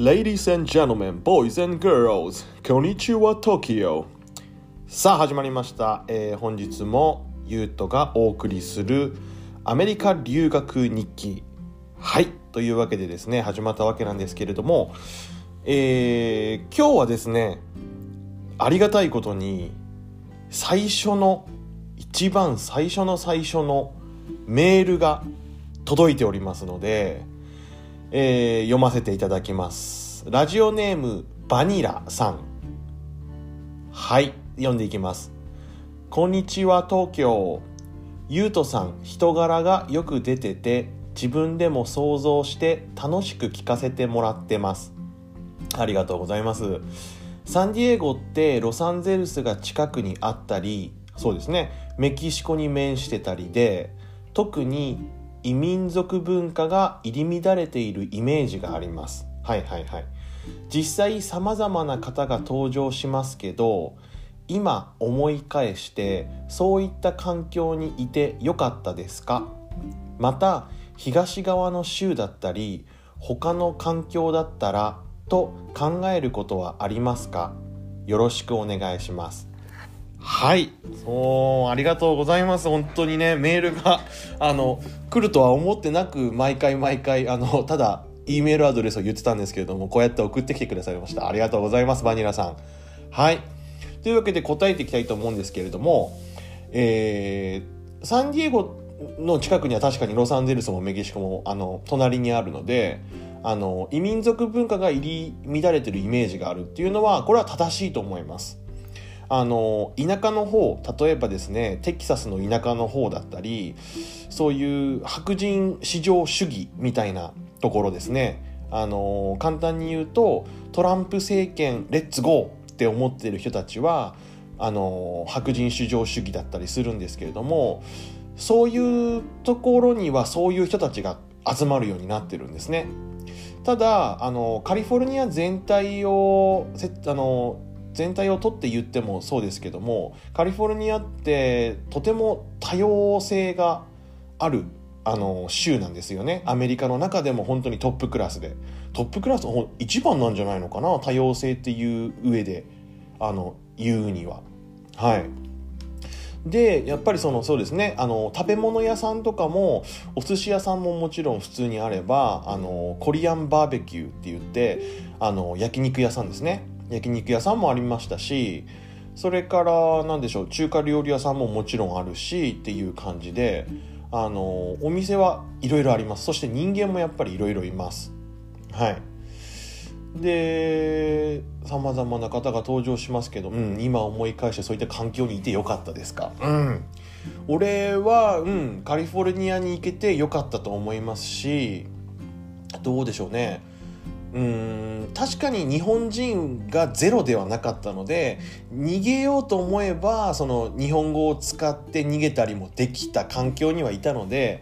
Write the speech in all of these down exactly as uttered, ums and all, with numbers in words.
Ladies and gentlemen, boys and girls, Konnichiwa Tokyo。 さあ始まりました、えー、本日もゆうとがお送りするアメリカ留学日記、はいというわけでですね、始まったわけなんですけれども、えー、今日はですね、ありがたいことに最初の一番最初の最初のメールが届いておりますので、えー、読ませていただきます。ラジオネームバニラさん、はい、読んでいきます。こんにちは東京、ゆうとさん人柄がよく出てて自分でも想像して楽しく聞かせてもらってます。ありがとうございます。サンディエゴってロサンゼルスが近くにあったり、そうですね、メキシコに面してたりで、特に異民族文化が入り乱れているイメージがあります。はいはいはい。実際さまざまな方が登場しますけど、今思い返してそういった環境にいてよかったですか？また東側の州だったり他の環境だったらと考えることはありますか？よろしくお願いします。はい、そうありがとうございます。本当にね、メールがあの来るとは思ってなく、毎回毎回あのただ E メールアドレスを言ってたんですけれども、こうやって送ってきてくださいました。ありがとうございます、バニラさん。はい、というわけで答えていきたいと思うんですけれども、えー、サンディエゴの近くには確かにロサンゼルスもメキシコもあの隣にあるので、あの異民族文化が入り乱れてるイメージがあるっていうのは、これは正しいと思います。あの田舎の方、例えばですね、テキサスの田舎の方だったり、そういう白人至上主義みたいなところですね、あの簡単に言うとトランプ政権レッツゴーって思ってる人たちはあの白人至上主義だったりするんですけれども、そういうところにはそういう人たちが集まるようになってるんですね。ただあのカリフォルニア全体をあの全体をとって言ってもそうですけども、カリフォルニアってとても多様性があるあの州なんですよね。アメリカの中でも本当にトップクラスで、トップクラス一番なんじゃないのかな、多様性っていう上であの言うには。はい、でやっぱりそのそうですね、あの食べ物屋さんとかもお寿司屋さんももちろん普通にあれば、あのコリアンバーベキューって言って、あの焼肉屋さんですね、焼肉屋さんもありましたし、それから何でしょう、中華料理屋さんももちろんあるしっていう感じで、あのお店はいろいろあります。そして人間もやっぱりいろいろいます。はい、でさまざまな方が登場しますけど、うん、今思い返してそういった環境にいてよかったですか？うん、俺は、うん、カリフォルニアに行けてよかったと思いますし、どうでしょうね、うーん、確かに日本人がゼロではなかったので、逃げようと思えばその日本語を使って逃げたりもできた環境にはいたので、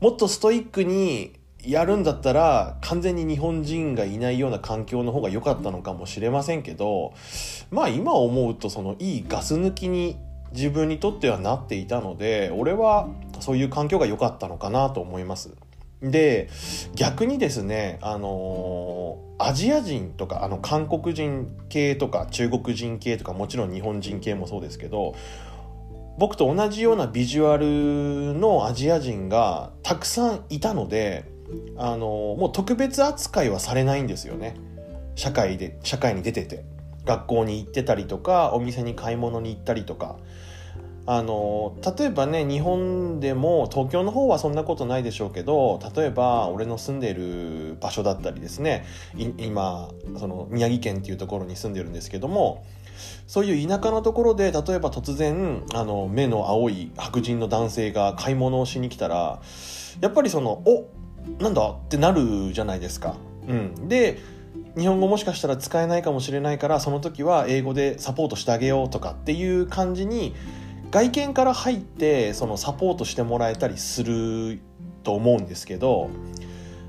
もっとストイックにやるんだったら完全に日本人がいないような環境の方が良かったのかもしれませんけど、まあ今思うとそのいいガス抜きに自分にとってはなっていたので、俺はそういう環境が良かったのかなと思います。で逆にですね、あのー、アジア人とかあの韓国人系とか中国人系とか、もちろん日本人系もそうですけど、僕と同じようなビジュアルのアジア人がたくさんいたので、あのー、もう特別扱いはされないんですよね。社会で、社会に出てて学校に行ってたりとか、お店に買い物に行ったりとか、あの例えばね、日本でも東京の方はそんなことないでしょうけど、例えば俺の住んでる場所だったりですね、今その宮城県っていうところに住んでるんですけども、そういう田舎のところで例えば突然あの目の青い白人の男性が買い物をしに来たら、やっぱりそのおなんだってなるじゃないですか、うん、で日本語もしかしたら使えないかもしれないから、その時は英語でサポートしてあげようとかっていう感じに外見から入ってそのサポートしてもらえたりすると思うんですけど、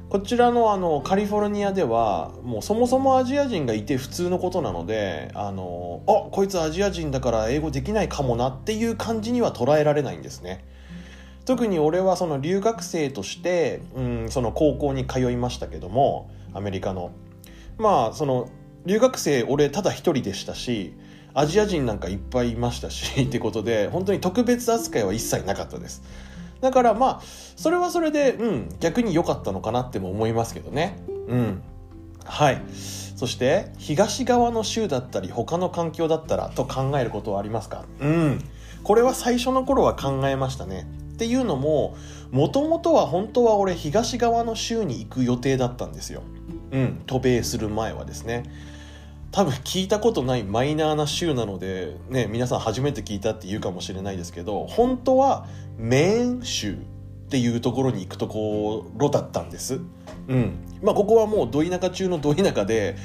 こちらのあのカリフォルニアではもうそもそもアジア人がいて普通のことなので、あのあこいつアジア人だから英語できないかもなっていう感じには捉えられないんですね。特に俺はその留学生として、うん、その高校に通いましたけども、アメリカのまあその留学生俺ただ一人でしたし、アジア人なんかいっぱいいましたしってことで、本当に特別扱いは一切なかったです。だからまあそれはそれで、うん、逆に良かったのかなっても思いますけどね。うん、はい。そして東側の州だったり他の環境だったらと考えることはありますか？うん、これは最初の頃は考えましたね。っていうのも、もともとは本当は俺東側の州に行く予定だったんですよ。うん、渡米する前はですね。多分聞いたことないマイナーな州なので、ね、皆さん初めて聞いたって言うかもしれないですけど、本当はメーン州っていうところに行くところだったんです。うん。まあここはもうど田舎中のど田舎で、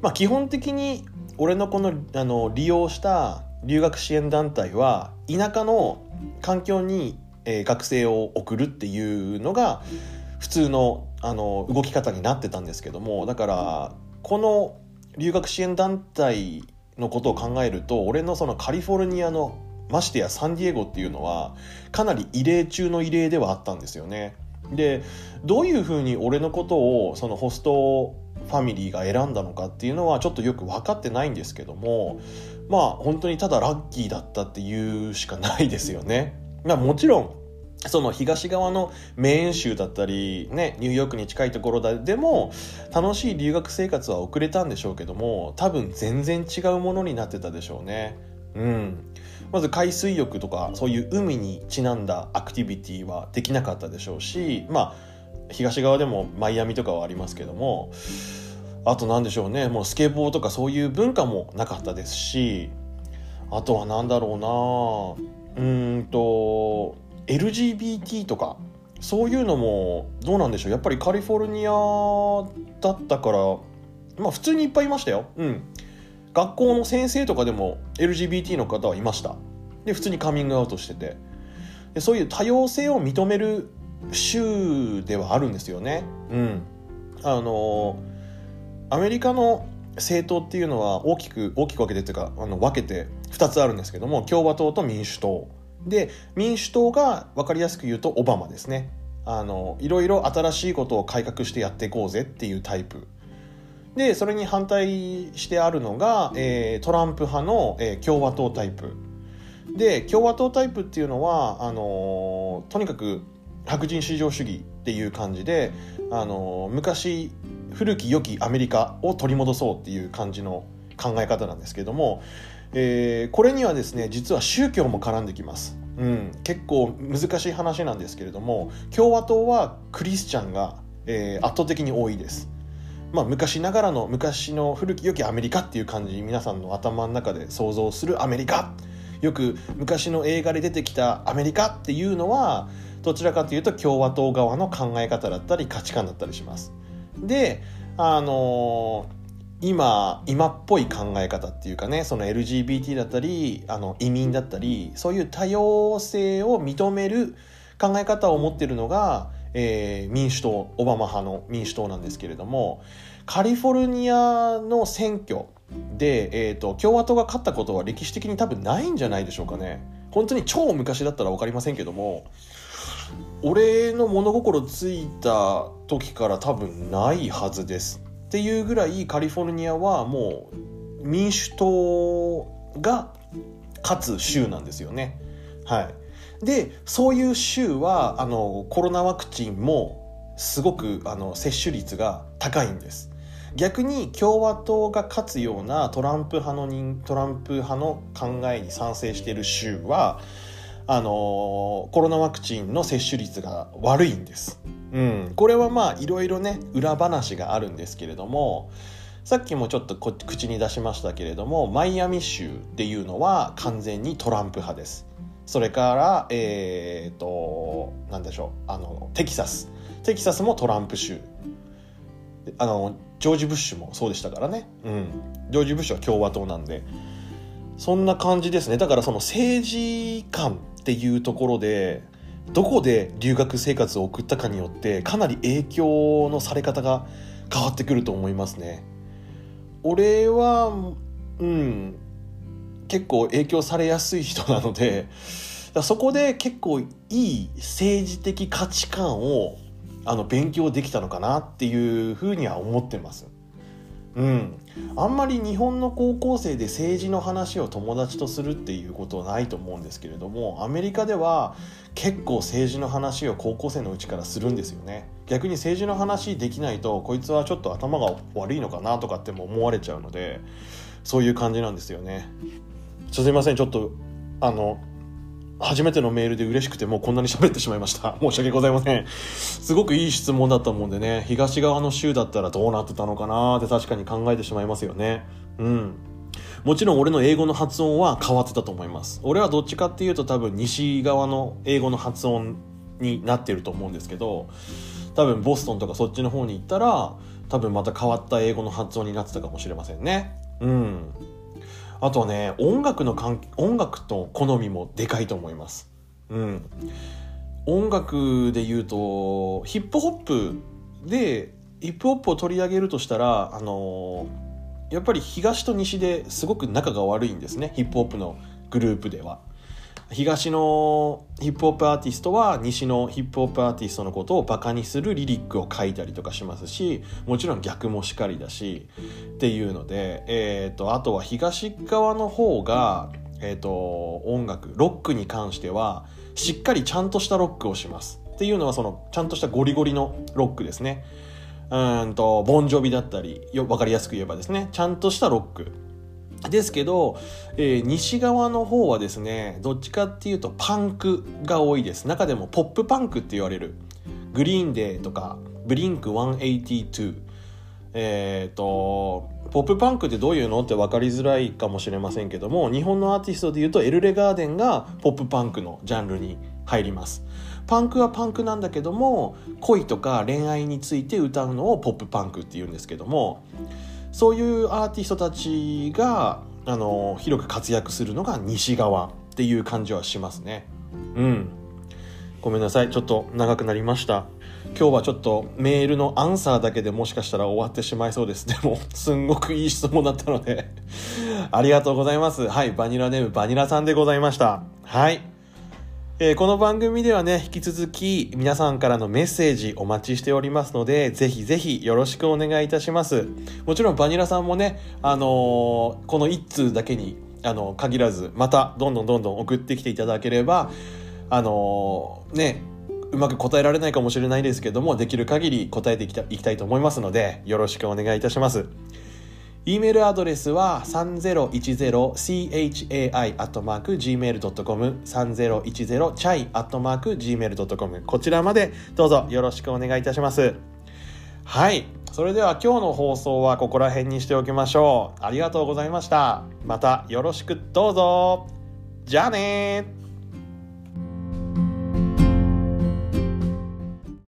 まあ基本的に俺のこの、あの利用した留学支援団体は田舎の環境に、えー、学生を送るっていうのが普通の、あの動き方になってたんですけども、だからこの留学支援団体のことを考えると、俺のそのカリフォルニアのましてやサンディエゴっていうのはかなり異例中の異例ではあったんですよね。で、どういうふうに俺のことをそのホストファミリーが選んだのかっていうのはちょっとよく分かってないんですけども、まあ本当にただラッキーだったっていうしかないですよね。まあもちろんその東側のメーン州だったり、ね、ニューヨークに近いところでも楽しい留学生活は送れたんでしょうけども、多分全然違うものになってたでしょうね。うん、まず海水浴とかそういう海にちなんだアクティビティはできなかったでしょうし、まあ東側でもマイアミとかはありますけども、あとなんでしょうね、もうスケボーとかそういう文化もなかったですし、あとはなんだろうな、うーんとエルジービーティー とかそういうのもどうなんでしょう。やっぱりカリフォルニアだったから、まあ普通にいっぱいいましたよ。うん、学校の先生とかでも エルジービーティー の方はいました。で、普通にカミングアウトしてて、でそういう多様性を認める州ではあるんですよね。うん、あのアメリカの政党っていうのは大きく大きく分けてというか、あの分けてふたつあるんですけども、共和党と民主党。で、民主党が分かりやすく言うとオバマですね。あのいろいろ新しいことを改革してやっていこうぜっていうタイプで、それに反対してあるのが、えー、トランプ派の、えー、共和党タイプで、共和党タイプっていうのはあのー、とにかく白人至上主義っていう感じで、あのー、昔古き良きアメリカを取り戻そうっていう感じの考え方なんですけども、えー、これにはですね、実は宗教も絡んできます。うん、結構難しい話なんですけれども、共和党はクリスチャンが、えー、圧倒的に多いです。まあ昔ながらの昔の古き良きアメリカっていう感じ、皆さんの頭の中で想像するアメリカ、よく昔の映画で出てきたアメリカっていうのはどちらかというと共和党側の考え方だったり価値観だったりします。で、あのー今今っぽい考え方っていうかね、その エルジービーティー だったり、あの移民だったり、そういう多様性を認める考え方を持っているのが、えー、民主党、オバマ派の民主党なんですけれども、カリフォルニアの選挙で、えーと、共和党が勝ったことは歴史的に多分ないんじゃないでしょうかね。本当に超昔だったら分かりませんけども、俺の物心ついた時から多分ないはずですっていうぐらい、カリフォルニアはもう民主党が勝つ州なんですよね。はい。で、そういう州はあのコロナワクチンもすごくあの接種率が高いんです。逆に共和党が勝つようなトランプ派の人、トランプ派の考えに賛成している州はあのコロナワクチンの接種率が悪いんです。うん、これはまあいろいろね裏話があるんですけれども、さっきもちょっとこ口に出しましたけれども、マイアミ州っていうのは完全にトランプ派です。それからえっと何でしょう、あのテキサステキサスもトランプ州、あのジョージ・ブッシュもそうでしたからね。うん、ジョージ・ブッシュは共和党なんで、そんな感じですね。だからその政治観っていうところで、どこで留学生活を送ったかによってかなり影響のされ方が変わってくると思いますね。俺は、うん、結構影響されやすい人なので、そこで結構いい政治的価値観をあの勉強できたのかなっていうふうには思ってます。うん、あんまり日本の高校生で政治の話を友達とするっていうことはないと思うんですけれども、アメリカでは結構政治の話を高校生のうちからするんですよね。逆に政治の話できないとこいつはちょっと頭が悪いのかなとかっても思われちゃうので、そういう感じなんですよね。すいません、ちょっとあの初めてのメールで嬉しくてもうこんなに喋ってしまいました。申し訳ございません。すごくいい質問だったもんでね、東側の州だったらどうなってたのかなって確かに考えてしまいますよね。うん。もちろん俺の英語の発音は変わってたと思います。俺はどっちかっていうと多分西側の英語の発音になってると思うんですけど、多分ボストンとかそっちの方に行ったら多分また変わった英語の発音になってたかもしれませんね。うん。あとね、音楽の関音楽と好みもでかいと思います。うん。音楽で言うとヒップホップでヒップホップを取り上げるとしたら、あのー、やっぱり東と西ですごく仲が悪いんですね。ヒップホップのグループでは。東のヒップホップアーティストは西のヒップホップアーティストのことをバカにするリリックを書いたりとかしますし、もちろん逆もしかりだしっていうので、えーと、あとは東側の方が、えーと、音楽、ロックに関してはしっかりちゃんとしたロックをしますっていうのは、そのちゃんとしたゴリゴリのロックですね。うーんとボンジョビだったり、よ、わかりやすく言えばですね、ちゃんとしたロックですけど、えー、西側の方はですね、どっちかっていうとパンクが多いです。中でもポップパンクって言われるグリーンデーとかブリンクいちはちに、えっとポップパンクってどういうのって分かりづらいかもしれませんけども、日本のアーティストでいうとエルレガーデンがポップパンクのジャンルに入ります。パンクはパンクなんだけども、恋とか恋愛について歌うのをポップパンクっていうんですけども、そういうアーティストたちがあの広く活躍するのが西側っていう感じはしますね。うん。ごめんなさい。ちょっと長くなりました。今日はちょっとメールのアンサーだけでもしかしたら終わってしまいそうです。でも、すんごくいい質問だったので、ありがとうございます。はい。バニラネームバニラさんでございました。はい。えー、この番組ではね、引き続き皆さんからのメッセージお待ちしておりますので、ぜひぜひよろしくお願いいたします。もちろんバニラさんもね、あのー、この一通だけに、あのー、限らず、またどんどんどんどん送ってきていただければ、あのー、ね、うまく答えられないかもしれないですけども、できる限り答えていきたいきたいと思いますので、よろしくお願いいたします。E メールアドレスは さんぜろいちぜろ チャイ アットマーク ジーメール ドットコム さんぜろいちぜろ チャイ アットマーク ジーメール ドットコム、 こちらまでどうぞよろしくお願いいたします。はい、それでは今日の放送はここら辺にしておきましょう。ありがとうございました。またよろしくどうぞ。じゃあねー。